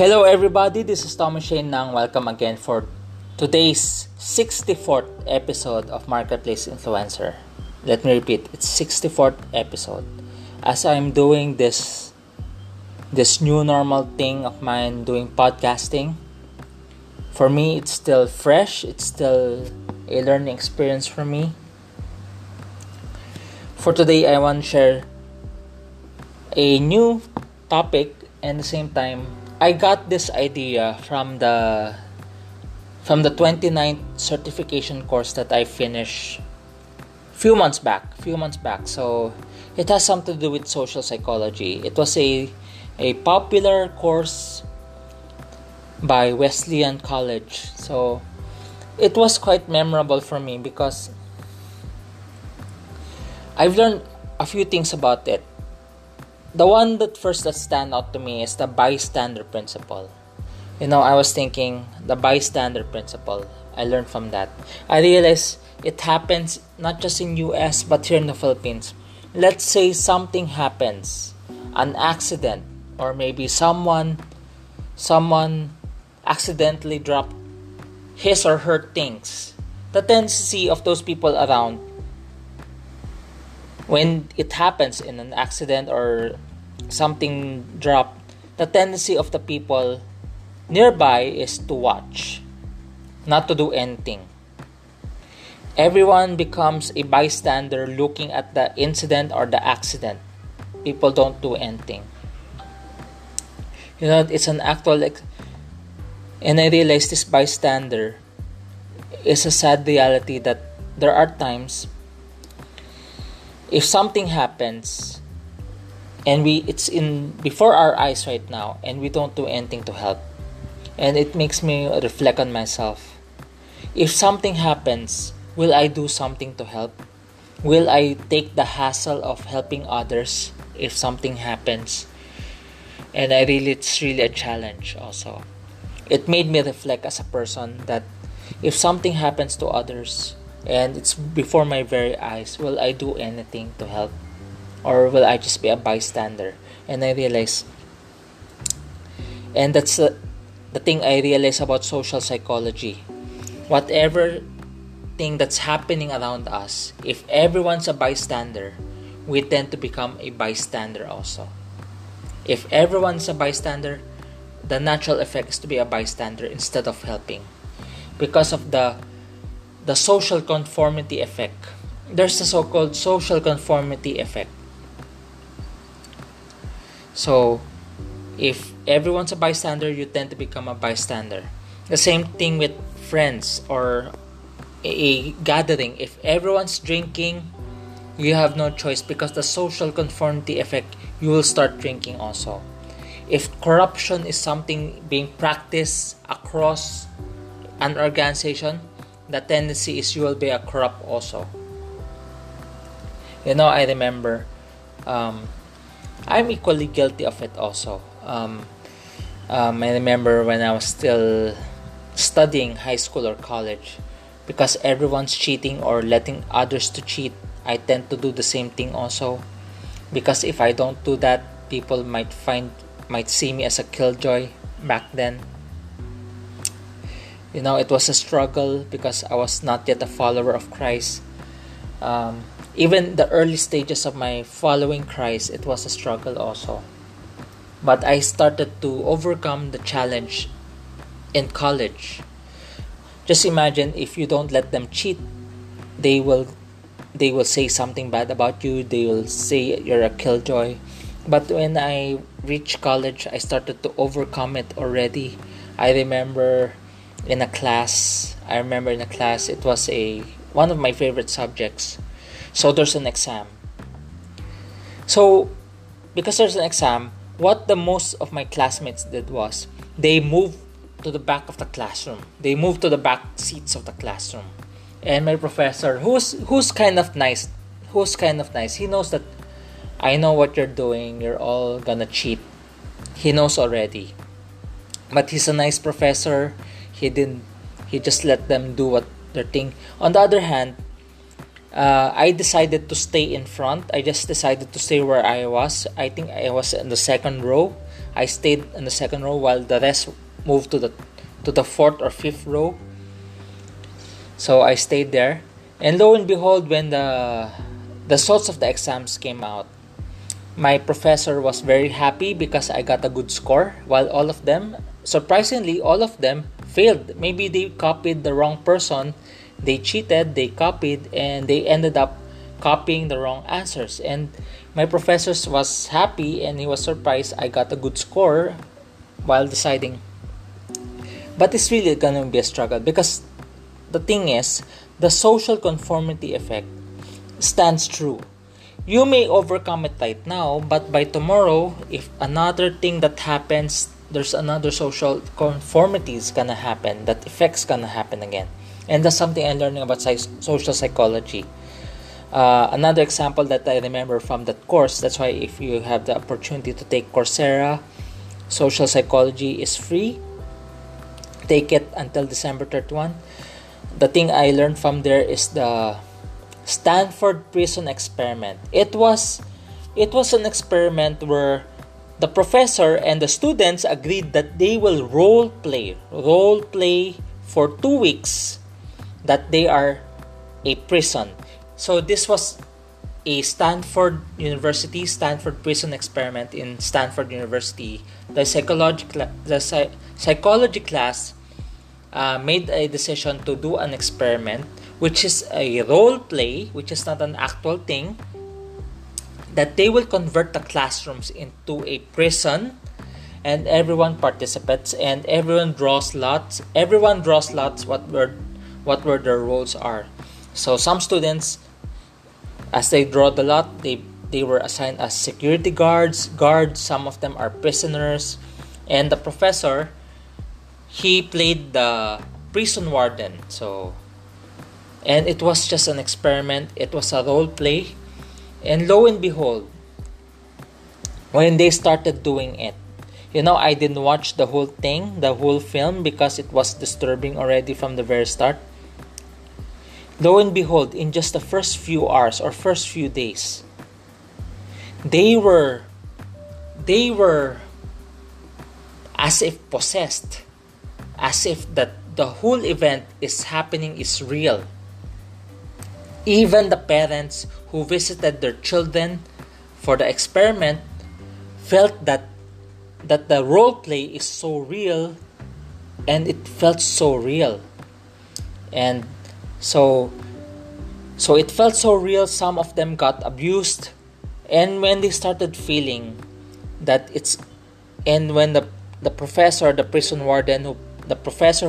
Hello everybody, this is Tommy Shane Nang. Welcome again for today's 64th episode of Marketplace Influencer. Let me repeat, it's 64th episode. As I'm doing this new normal thing of mine, doing podcasting, for me it's still fresh, it's still a learning experience for me. For today, I want to share a new topic, and at the same time, I got this idea from the 29th certification course that I finished few months back. So it has something to do with social psychology. It was a popular course by Wesleyan College. So it was quite memorable for me because I've learned a few things about it. The one that stands out to me is the bystander principle. I was thinking the bystander principle. I learned from that. I realized it happens not just in US but here in the Philippines. Let's say something happens, an accident, or maybe someone accidentally dropped his or her things. The tendency of those people around, when it happens in an accident or something dropped, the tendency of the people nearby is to watch, not to do anything. Everyone becomes a bystander looking at the incident or the accident. People don't do anything. It's an actual... And I realized this bystander is a sad reality that there are times... If something happens and it's in before our eyes right now and we don't do anything to help, and it makes me reflect on myself. If something happens, will I do something to help? Will I take the hassle of helping others if something happens? And it's really a challenge also. It made me reflect as a person that if something happens to others, and it's before my very eyes, will I do anything to help? Or will I just be a bystander? And I realize, and that's the thing I realize about social psychology. Whatever thing that's happening around us, if everyone's a bystander, we tend to become a bystander also. If everyone's a bystander, the natural effect is to be a bystander instead of helping. Because of the social conformity effect. There's the so-called social conformity effect. So, if everyone's a bystander, you tend to become a bystander. The same thing with friends or a gathering. If everyone's drinking, you have no choice because the social conformity effect, you will start drinking also. If corruption is something being practiced across an organization, the tendency is you will be a corrupt also. I remember I'm equally guilty of it also. I remember when I was still studying high school or college, because everyone's cheating or letting others to cheat, I tend to do the same thing also. Because if I don't do that, people might see me as a killjoy back then. It was a struggle because I was not yet a follower of Christ. Even the early stages of my following Christ, it was a struggle also. But I started to overcome the challenge in college. Just imagine if you don't let them cheat, they will say something bad about you. They will say you're a killjoy. But when I reached college, I started to overcome it already. I remember in a class, it was one of my favorite subjects. So there's an exam. So because there's an exam, what the most of my classmates did was they moved to the back of the classroom. They moved to the back seats of the classroom. And my professor, who's kind of nice, he knows that I know what you're doing. You're all gonna cheat. He knows already. But he's a nice professor. He just let them do what their thing. On the other hand, I decided to stay in front. I just decided to stay where I was. I think I was in the second row. I stayed in the second row while the rest moved to the fourth or fifth row. So I stayed there, and lo and behold, when the results of the exams came out, my professor was very happy because I got a good score, while all of them, surprisingly, all of them failed. Maybe they copied the wrong person, they cheated, they copied, and they ended up copying the wrong answers. And my professor was happy and he was surprised I got a good score while deciding. But it's really gonna be a struggle, because the thing is, the social conformity effect stands true. You may overcome it right now, but by tomorrow, if another thing that happens, there's another social conformity is gonna happen, that effect's gonna happen again. And that's something I'm learning about social psychology. Another example that I remember from that course, that's why if you have the opportunity to take Coursera, social psychology is free. Take it until December 31. The thing I learned from there is the Stanford Prison Experiment. It was an experiment where the professor and the students agreed that they will role play for 2 weeks that they are a prison. So this was a Stanford Prison Experiment in Stanford University. The psychology class made a decision to do an experiment, which is a role play, which is not an actual thing, that they will convert the classrooms into a prison, and everyone participates and everyone draws lots. Everyone draws lots what were their roles are. So some students, as they draw the lot, they were assigned as security guards, some of them are prisoners, and the professor, he played the prison warden. So, and it was just an experiment, it was a role play, and lo and behold, when they started doing it, I didn't watch the whole film because it was disturbing already from the very start. Lo and behold, in just the first few hours or first few days, they were as if possessed, as if that the whole event is happening is real. Even the parents who visited their children for the experiment felt that the role play is so real, and it felt so real. And So it felt so real, some of them got abused, and when they started feeling that it's, and when the professor who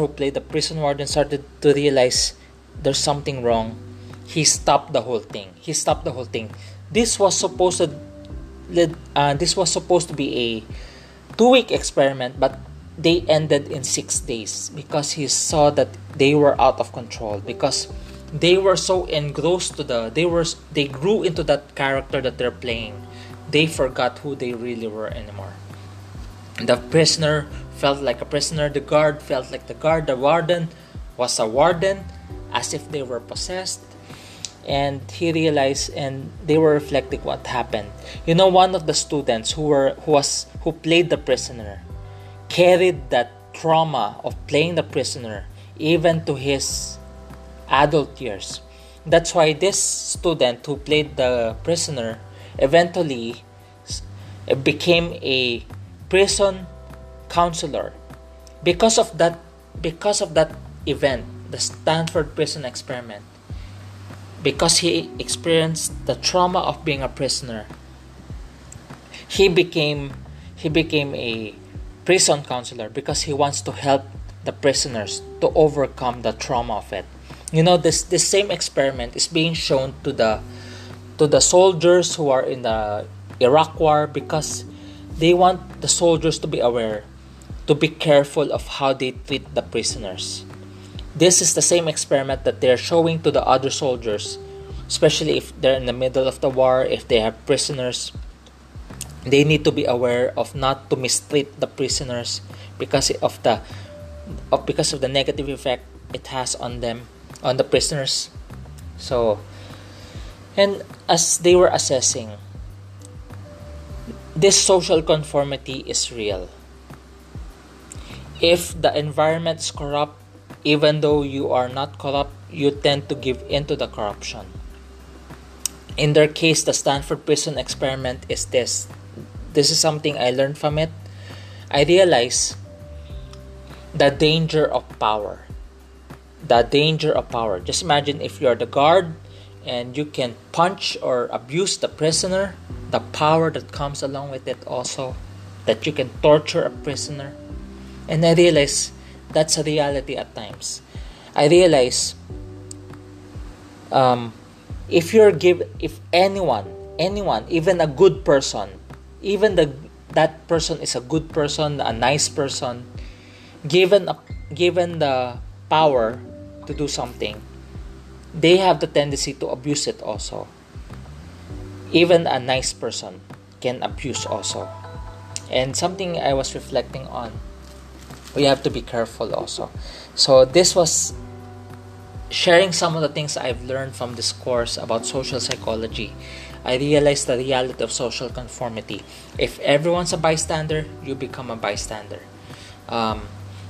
played the prison warden started to realize there's something wrong, he stopped the whole thing. This was supposed to be a 2-week experiment, but they ended in 6 days because he saw that they were out of control, because they were so engrossed they grew into that character that they're playing. They forgot who they really were anymore. The prisoner felt like a prisoner, the guard felt like the guard, the warden was a warden, as if they were possessed. And he realized, and they were reflecting what happened. One of the students who played the prisoner carried that trauma of playing the prisoner even to his adult years. That's why this student who played the prisoner eventually became a prison counselor. Because of that event, the Stanford Prison Experiment, because he experienced the trauma of being a prisoner, he became a prison counselor because he wants to help the prisoners to overcome the trauma of it. This same experiment is being shown to the soldiers who are in the Iraq war, because they want the soldiers to be aware, to be careful of how they treat the prisoners. This is the same experiment that they're showing to the other soldiers, especially if they're in the middle of the war, if they have prisoners. They need to be aware of not to mistreat the prisoners because of the negative effect it has on them, on the prisoners. So, and as they were assessing, This social conformity is real. If the environment's corrupt, even though you are not corrupt, you tend to give in to the corruption. In their case, the Stanford Prison Experiment is this. This is something I learned from it. I realized the danger of power. The danger of power. Just imagine if you are the guard and you can punch or abuse the prisoner, the power that comes along with it also, that you can torture a prisoner. And I realize that's a reality at times. I realize if anyone, even a good person, even that person is a good person, a nice person, given the power to do something, they have the tendency to abuse it also. Even a nice person can abuse also. And something I was reflecting on, we have to be careful also. So this was sharing some of the things I've learned from this course about social psychology. I realized the reality of social conformity. If everyone's a bystander, you become a bystander.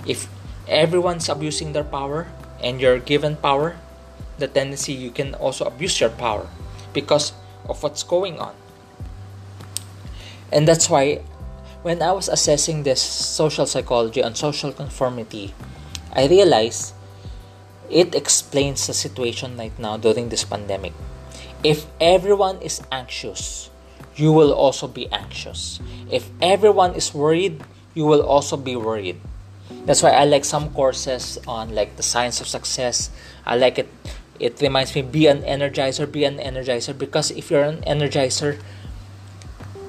If everyone's abusing their power and you're given power, the tendency you can also abuse your power because of what's going on. And that's why when I was assessing this social psychology and social conformity, I realized it explains the situation right now during this pandemic. If everyone is anxious, you will also be anxious. If everyone is worried, you will also be worried. That's why I like some courses on like the science of success. I like it. It reminds me, be an energizer. Because if you're an energizer,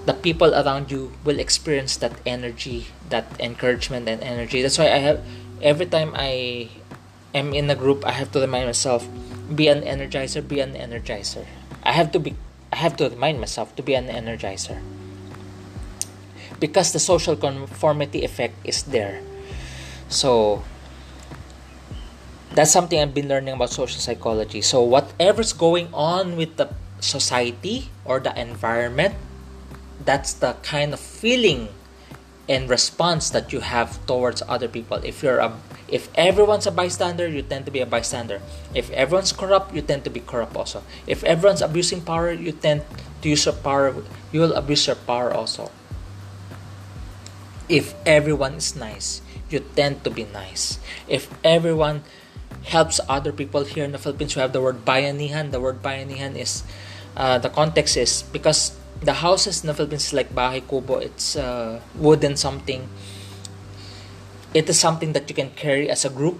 the people around you will experience that energy, that encouragement and energy. That's why I have, every time I am in a group, I have to remind myself, be an energizer. I have to remind myself to be an energizer. Because the social conformity effect is there. So that's something I've been learning about social psychology. So whatever's going on with the society or the environment, that's the kind of feeling and response that you have towards other people. If everyone's a bystander, you tend to be a bystander. If everyone's corrupt, you tend to be corrupt also. If everyone's abusing power, you tend to use your power. You will abuse your power also. If everyone is nice, you tend to be nice. If everyone helps other people, here in the Philippines, we have the word bayanihan. The word bayanihan is the context is because the houses in the Philippines is like bahay kubo. It's wooden something. It is something that you can carry as a group.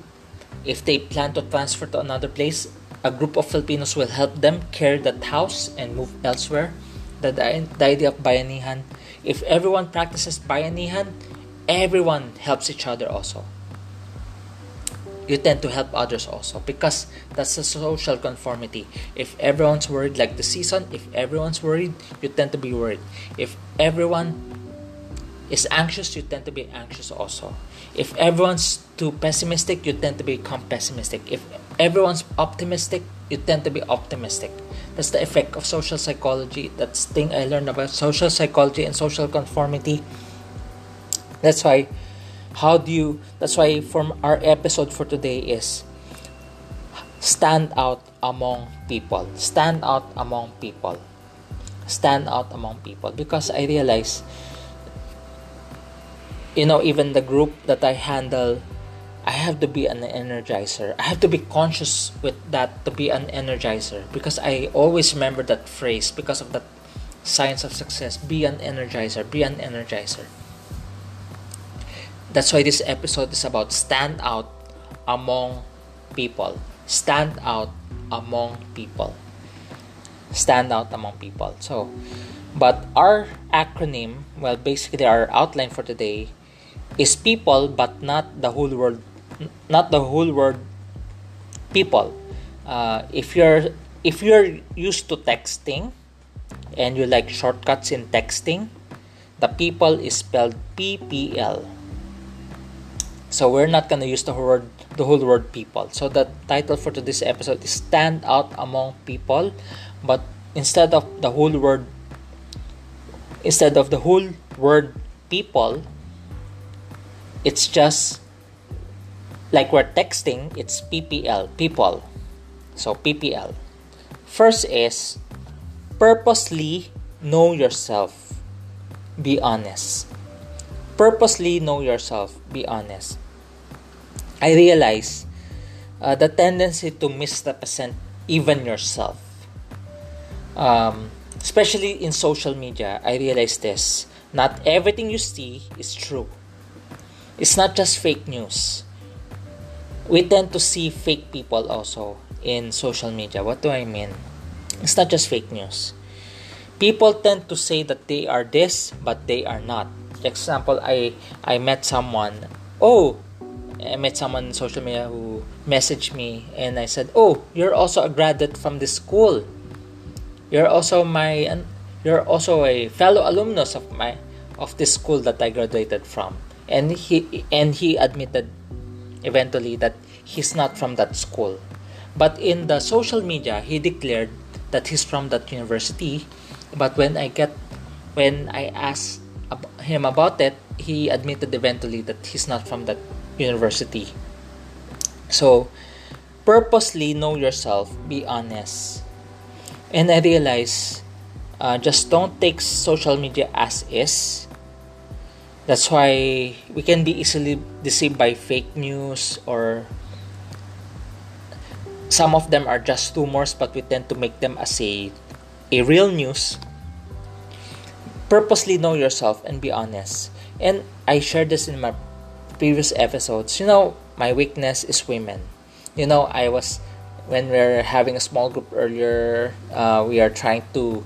If they plan to transfer to another place, a group of Filipinos will help them carry that house and move elsewhere. The idea of bayanihan. If everyone practices bayanihan, everyone helps each other also. You tend to help others also because that's a social conformity. If everyone's worried, like the season, if everyone's worried, you tend to be worried. If everyone is anxious, you tend to be anxious also. If everyone's too pessimistic, you tend to become pessimistic. If everyone's optimistic, you tend to be optimistic. That's the effect of social psychology. That's the thing I learned about social psychology and social conformity. That's why from our episode for today is stand out among people. Because I realize, even the group that I handle, I have to be an energizer. I have to be conscious with that, to be an energizer, because I always remember that phrase because of that science of success. Be an energizer. That's why this episode is about stand out among people. So, but our acronym, well, basically our outline for today is people, but not the whole world. People. If you're used to texting, and you like shortcuts in texting, the people is spelled PPL. So we're not going to use the whole word people. So the title for this episode is Stand Out Among People. But instead of the whole word instead of the whole word people, it's just like we're texting, it's PPL, people. So PPL. First is purposely know yourself. Be honest. Purposely know yourself. Be honest. I realize the tendency to misrepresent even yourself. Especially in social media, I realize this. Not everything you see is true. It's not just fake news. We tend to see fake people also in social media. What do I mean? It's not just fake news. People tend to say that they are this, but they are not. For example, I met someone. Oh, I met someone on social media who messaged me and I said, "Oh, you're also a graduate from this school. You're also a fellow alumnus of this school that I graduated from." And he admitted eventually that he's not from that school. But in the social media, he declared that he's from that university. But when I asked him about it, he admitted eventually that he's not from that university. So, purposely know yourself. Be honest. And I realize, just don't take social media as is. That's why we can be easily deceived by fake news, or some of them are just rumors, but we tend to make them as a real news. Purposely know yourself and be honest. And I shared this in my previous episodes. You know, my weakness is women. You know, when we're having a small group earlier, we are trying to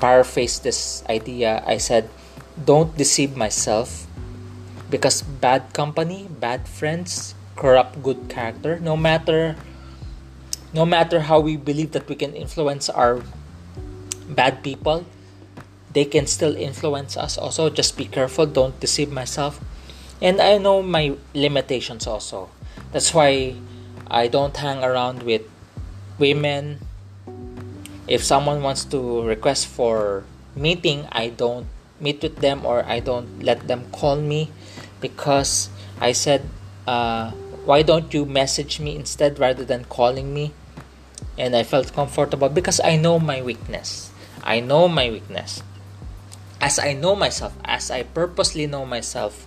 paraphrase this idea. I said, don't deceive myself, because bad company, bad friends corrupt good character. No matter how we believe that we can influence our bad people, they can still influence us also. Just be careful. Don't deceive myself. And I know my limitations also. That's why I don't hang around with women. If someone wants to request for meeting, I don't meet with them, or I don't let them call me, because I said, why don't you message me instead rather than calling me? And I felt comfortable because I know my weakness. I know my weakness. As I know myself, as I purposely know myself,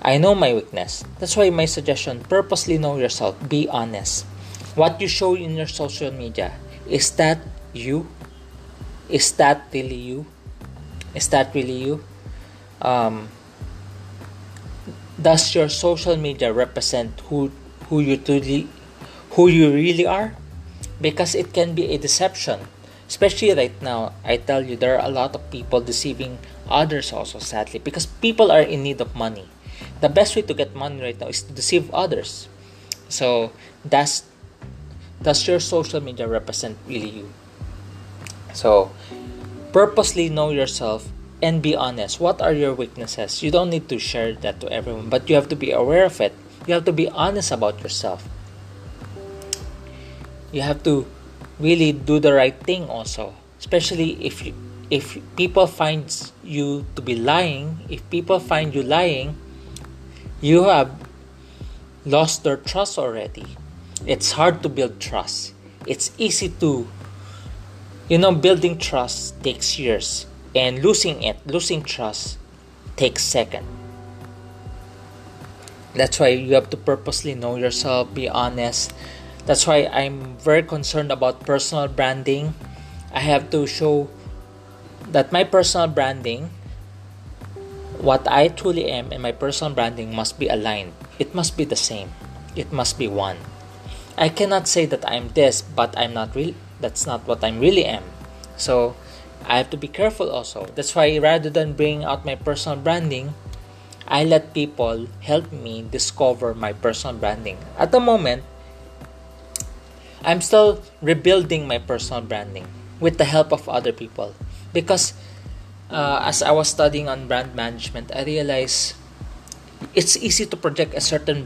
I know my weakness. That's why my suggestion, purposely know yourself. Be honest. What you show in your social media, is that you? Is that really you? Is that really you? Does your social media represent who you really are? Because it can be a deception. Especially right now, I tell you, there are a lot of people deceiving others also, sadly, because people are in need of money. The best way to get money right now is to deceive others. So, does your social media represent really you? So, purposely know yourself and be honest. What are your weaknesses? You don't need to share that to everyone, but you have to be aware of it. You have to be honest about yourself. You have to really do the right thing also, especially if people find you to be lying. If people find you lying, you have lost their trust already. It's hard to build trust. It's easy to, building trust takes years, and losing trust takes seconds. That's why you have to purposely know yourself, be honest. That's why I'm very concerned about personal branding. I have to show that my personal branding, what I truly am, and my personal branding must be aligned. It must be the same. It must be one. I cannot say that I'm this, but I'm not really. That's not what I really am. So I have to be careful also. That's why rather than bringing out my personal branding, I let people help me discover my personal branding. At the moment, I'm still rebuilding my personal branding with the help of other people, because as I was studying on brand management, I realized it's easy to project a certain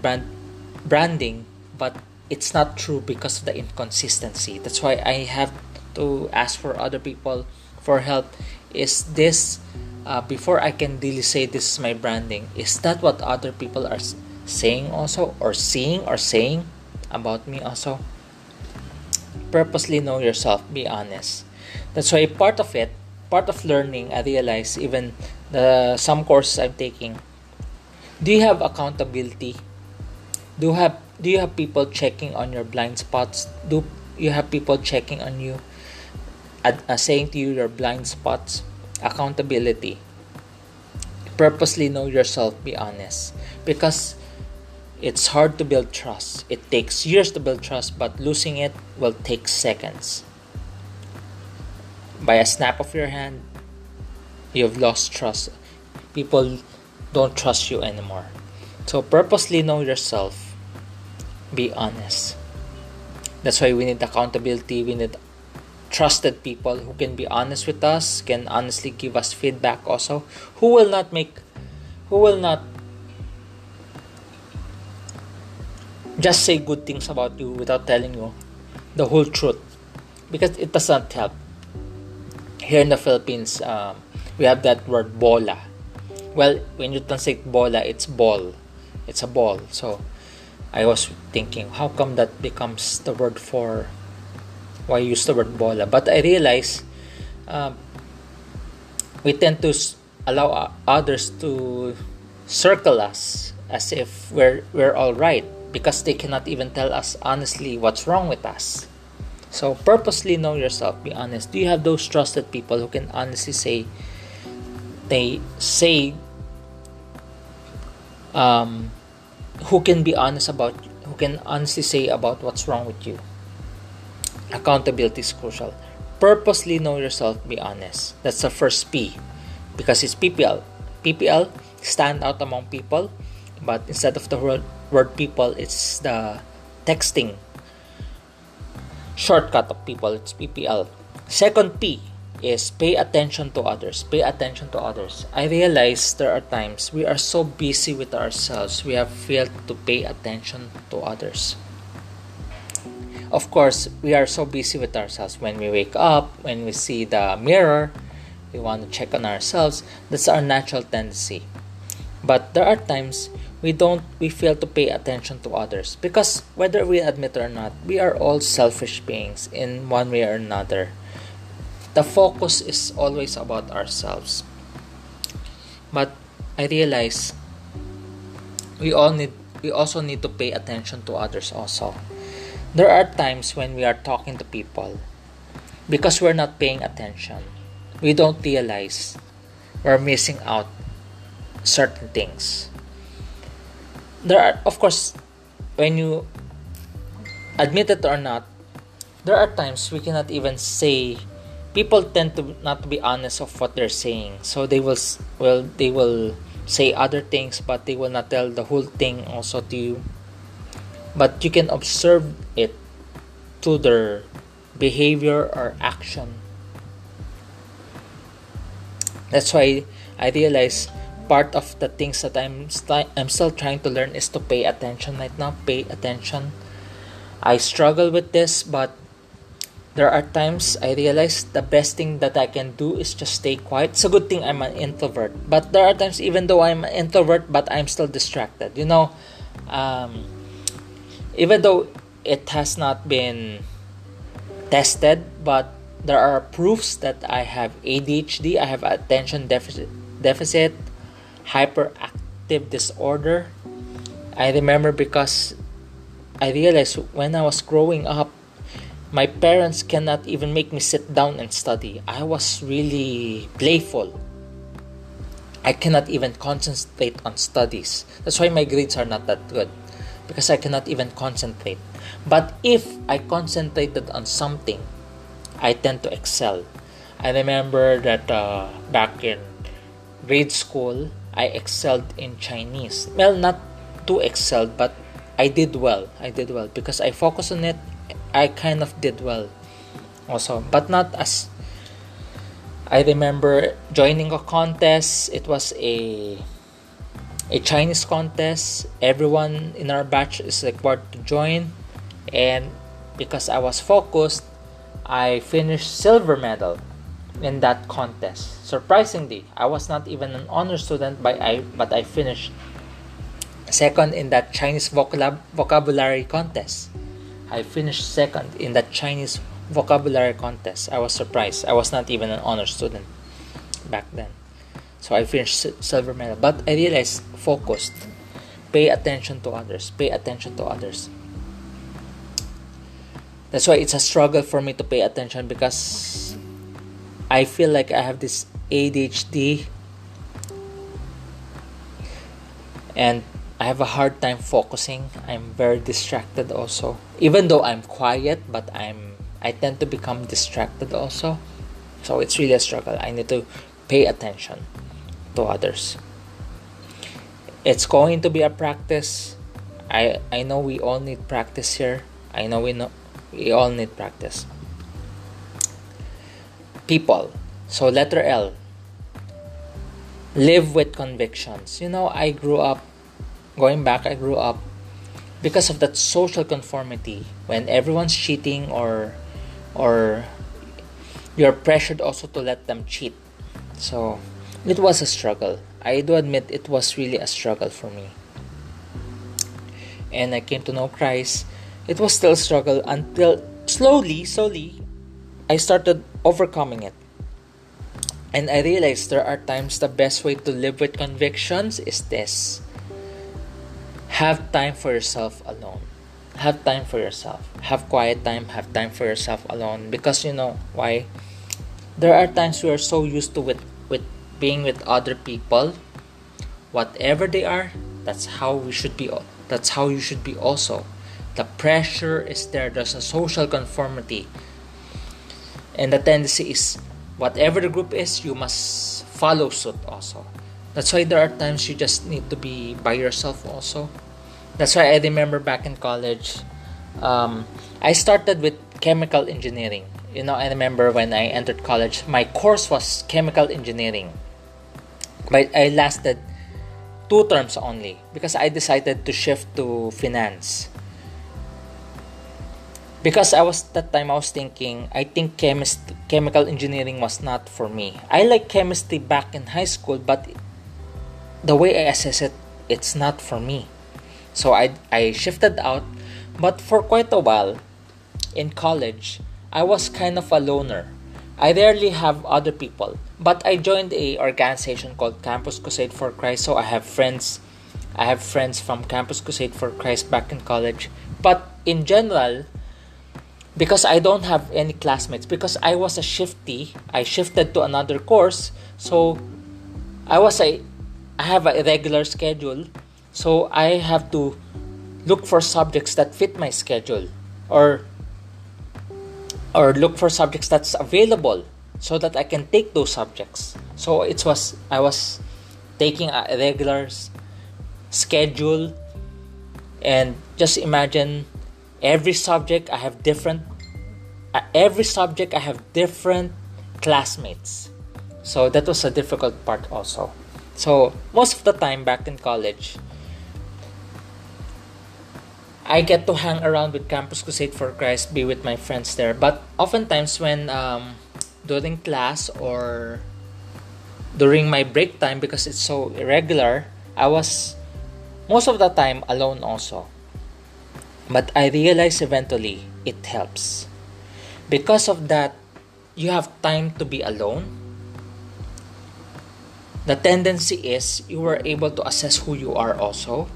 branding, but it's not true because of the inconsistency. That's why I have to ask for other people for help is this, before I can really say this is my branding, is that what other people are saying also, or seeing or saying about me also? Purposely know yourself, be honest. That's why part of it, part of learning, I realize even some courses I'm taking, do you have accountability? Do you have people checking on your blind spots? Do you have people checking on you, saying to you your blind spots? Accountability. Purposely know yourself, be honest. Because it's hard to build trust. It takes years to build trust, but losing it will take seconds. By a snap of your hand, you've lost trust. People don't trust you anymore. So purposely know yourself. Be honest. That's why we need accountability. We need trusted people who can be honest with us, can honestly give us feedback also, who will not just say good things about you without telling you the whole truth, because it does not help. Here in the Philippines, we have that word bola. Well, when you translate bola, it's ball. It's a ball. So I was thinking, how come that becomes the word for, why use the word bola? But I realize we tend to allow others to circle us as if we're all right, because they cannot even tell us honestly what's wrong with us. So purposely know yourself, be honest. Do you have those trusted people who can honestly say who can be honest about, who can honestly say about what's wrong with you? Accountability is crucial. Purposely know yourself, be honest. That's the first P, because it's PPL. PPL, stand out among people, but instead of the word people, it's the texting shortcut of people. It's PPL. Second P is pay attention to others. Pay attention to others. I realize there are times we are so busy with ourselves, we have failed to pay attention to others. Of course, we are so busy with ourselves. When we wake up, when we see the mirror, we want to check on ourselves. That's our natural tendency. But there are times we fail to pay attention to others, because whether we admit it or not, we are all selfish beings in one way or another. The focus is always about ourselves. But I realize we also need to pay attention to others also. There are times when we are talking to people, because we're not paying attention, we don't realize we're missing out certain things. There are, of course, when you admit it or not, there are times we cannot even say. People tend to not be honest of what they're saying, so they will say other things, but they will not tell the whole thing also to you. But you can observe it to their behavior or action. That's why I realize part of the things that I'm still trying to learn is to pay attention right now. Pay attention. I struggle with this, but there are times I realize the best thing that I can do is just stay quiet. It's a good thing I'm an introvert. But there are times, even though I'm an introvert, but I'm still distracted. You know, even though it has not been tested, but there are proofs that I have ADHD, I have attention deficit, hyperactive disorder. I remember, because I realized when I was growing up, my parents cannot even make me sit down and study. I was really playful. I cannot even concentrate on studies. That's why my grades are not that good, because I cannot even concentrate. But if I concentrated on something, I tend to excel. I remember that back in grade school, I excelled in Chinese. Well, not too excelled, but I did well because I focused on it. I kind of did well also, but not as. I remember joining a contest. It was a Chinese contest. Everyone in our batch is required to join, and because I was focused, I finished silver medal. in that contest. Surprisingly, I was not even an honor student, but I finished second in that Chinese vocabulary contest. I finished second in that Chinese vocabulary contest. I was surprised. I was not even an honor student back then. So I finished silver medal. But I realized, focused. Pay attention to others. Pay attention to others. That's why it's a struggle for me to pay attention, because I feel like I have this ADHD and I have a hard time focusing. I'm very distracted also. Even though I'm quiet, but I tend to become distracted also. So it's really a struggle. I need to pay attention to others. It's going to be a practice. I know we all need practice here. I know we all need practice. People. So letter L. Live with convictions. You know, I grew up, going back, I grew up because of that social conformity. When everyone's cheating or you're pressured also to let them cheat. So it was a struggle. I do admit it was really a struggle for me. And I came to know Christ. It was still a struggle until slowly, I started overcoming it. And I realized there are times the best way to live with convictions is this. Have time for yourself alone. Have time for yourself. Have quiet time. Have time for yourself alone. Because you know why? There are times we are so used to with being with other people. Whatever they are, that's how we should be. That's how you should be also. The pressure is there. There's a social conformity. And the tendency is, whatever the group is, you must follow suit also. That's why there are times you just need to be by yourself also. That's why I remember back in college, I started with chemical engineering. You know, I remember when I entered college, my course was chemical engineering. But I lasted 2 terms only because I decided to shift to finance. Because I was thinking, I think chemical engineering was not for me. I like chemistry back in high school, but the way I assess it, it's not for me. So I shifted out, but for quite a while in college, I was kind of a loner. I rarely have other people, but I joined a organization called Campus Crusade for Christ, so I have friends. I have friends from Campus Crusade for Christ back in college, but in general, because I don't have any classmates, because I was a shifty, I shifted to another course, so I have a irregular schedule, so I have to look for subjects that fit my schedule, or look for subjects that's available so that I can take those subjects. So I was taking a irregular schedule, and just imagine every subject I have different classmates. So that was a difficult part also. So most of the time back in college, I get to hang around with Campus Crusade for Christ, be with my friends there. But oftentimes when during class or during my break time, because it's so irregular, I was most of the time alone also. But I realized eventually it helps. Because of that, you have time to be alone. The tendency is you were able to assess who you are also.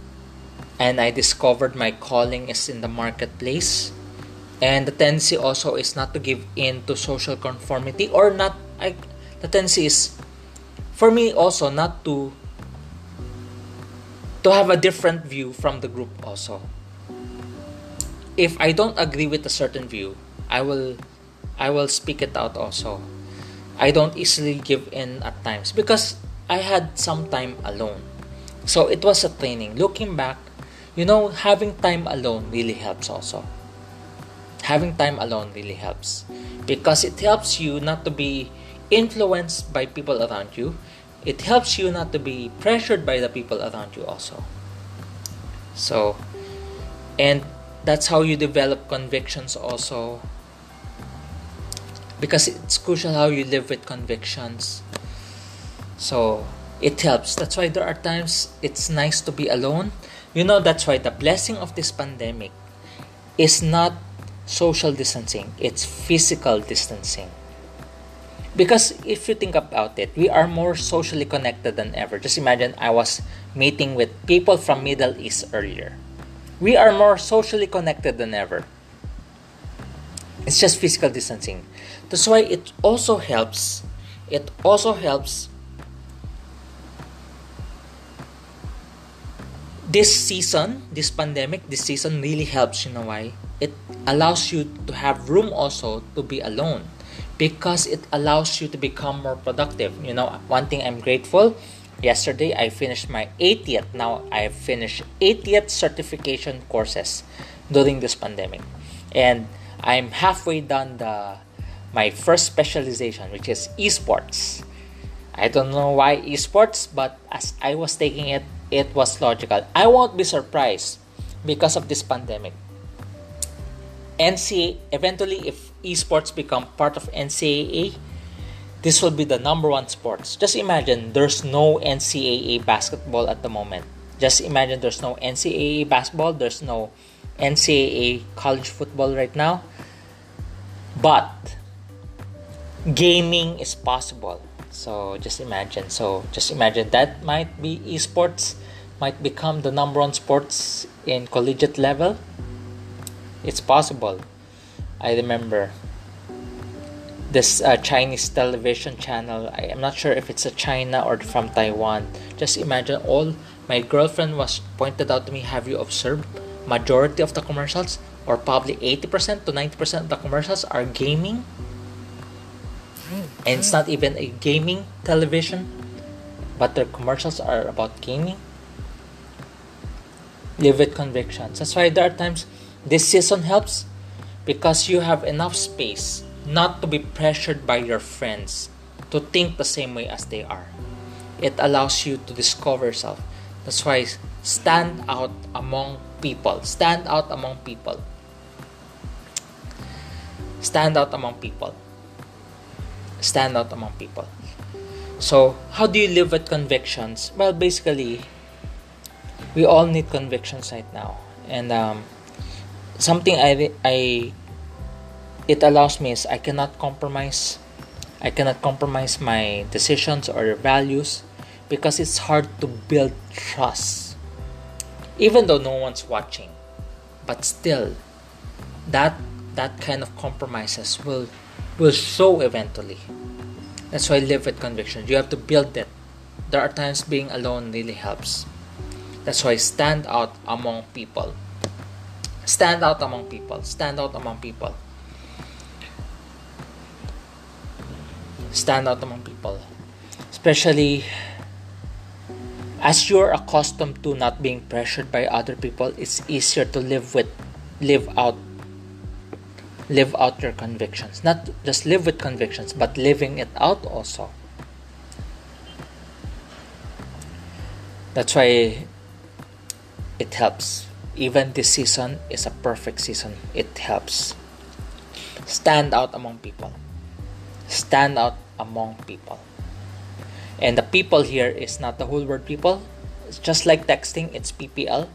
And I discovered my calling is in the marketplace. And the tendency also is not to give in to social conformity or not. The tendency is for me also not to have a different view from the group also. If I don't agree with a certain view, I will speak it out also. I don't easily give in at times because I had some time alone. So it was a training. Looking back, you know, having time alone really helps also. Having time alone really helps because it helps you not to be influenced by people around you. It helps you not to be pressured by the people around you also. So, and that's how you develop convictions also. because it's crucial how you live with convictions. So it helps. That's why there are times it's nice to be alone. You know, that's why the blessing of this pandemic is not social distancing, it's physical distancing. Because if you think about it, we are more socially connected than ever. Just imagine I was meeting with people from Middle East earlier. We are more socially connected than ever. It's just physical distancing. That's why it also helps. It also helps this season, this pandemic, this season really helps. You know why? It allows you to have room also to be alone, because it allows you to become more productive. You know, one thing I'm grateful, yesterday I finished my 80th. Now I have finished 80th certification courses during this pandemic. And I'm halfway done my first specialization, which is eSports. I don't know why eSports, but as I was taking it, it was logical. I won't be surprised because of this pandemic. NCAA, eventually if esports become part of NCAA, this will be the #1 sports. Just imagine there's no NCAA basketball at the moment. Just imagine there's no NCAA basketball, there's no NCAA college football right now. But gaming is possible. So just imagine. So just imagine that might be esports, might become the #1 sports in collegiate level. It's possible. I remember this Chinese television channel. I am not sure if it's a China or from Taiwan. Just imagine all. My girlfriend was pointed out to me, have you observed majority of the commercials, or probably 80% to 90% of the commercials are gaming? And it's not even a gaming television, but their commercials are about gaming. Live with convictions. That's why there are times this season helps, because you have enough space not to be pressured by your friends to think the same way as they are. It allows you to discover yourself. That's why stand out among people. Stand out among people. Stand out among people. Stand out among people. So, how do you live with convictions? Well, basically, we all need convictions right now. And, something it allows me is I cannot compromise. I cannot compromise my decisions or values, because it's hard to build trust, even though no one's watching. But still, that kind of compromises will show eventually. That's why I live with conviction. You have to build it. There are times being alone really helps. That's why stand out among people. Stand out among people. Stand out among people. Stand out among people. Especially as you're accustomed to not being pressured by other people, it's easier to live out your convictions. Not just live with convictions, but living it out also. That's why it helps. Even this season is a perfect season. It helps. Stand out among people. Stand out among people. And the people here is not the whole word people. It's just like texting. It's PPL.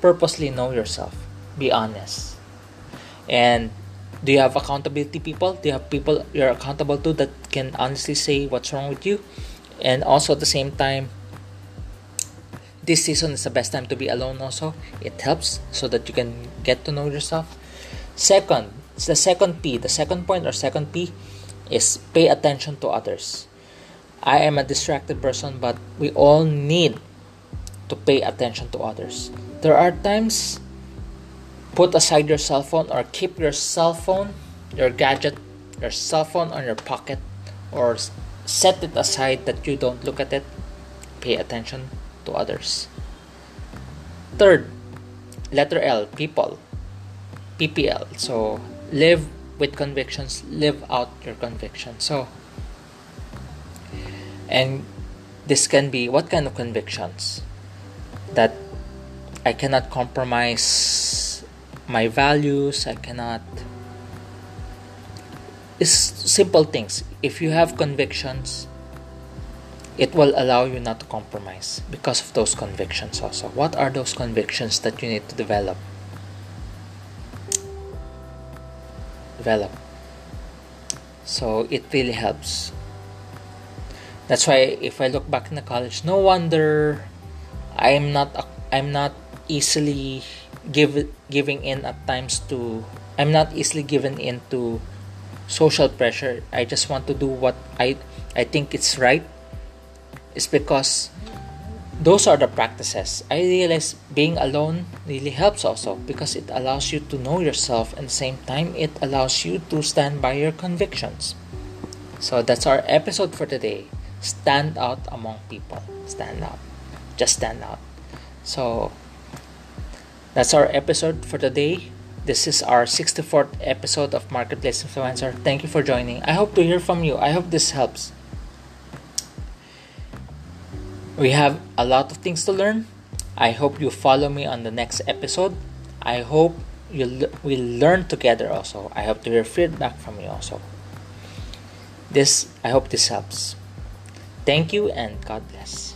Purposely know yourself. Be honest. And do you have accountability people? Do you have people you're accountable to that can honestly say what's wrong with you? And also at the same time, this season is the best time to be alone also. It helps so that you can get to know yourself. Second, it's the second P. The second point or second P is pay attention to others. I am a distracted person, but we all need to pay attention to others. There are times, put aside your cell phone or keep your cell phone, your gadget, your cell phone on your pocket, or set it aside that you don't look at it. Pay attention to others. Third, letter L, people. PPL. So live with convictions, live out your convictions. So, and this can be what kind of convictions? That I cannot compromise my values, I cannot is simple things. If you have convictions, it will allow you not to compromise because of those convictions also. What are those convictions that you need to develop? So it really helps. That's why if I look back in the college, no wonder I'm not easily giving in at times to. I'm not easily given in to social pressure. I just want to do what I think it's right. It's because those are the practices. I realize being alone really helps also, because it allows you to know yourself, and at the same time it allows you to stand by your convictions. So that's our episode for today. Stand out among people. Stand out. Just stand out. So that's our episode for today. This is our 64th episode of Marketplace Influencer. Thank you for joining. I hope to hear from you. I hope this helps. We have a lot of things to learn. I hope you follow me on the next episode. I hope we learn together also. I hope to hear feedback from you also. I hope this helps. Thank you and God bless.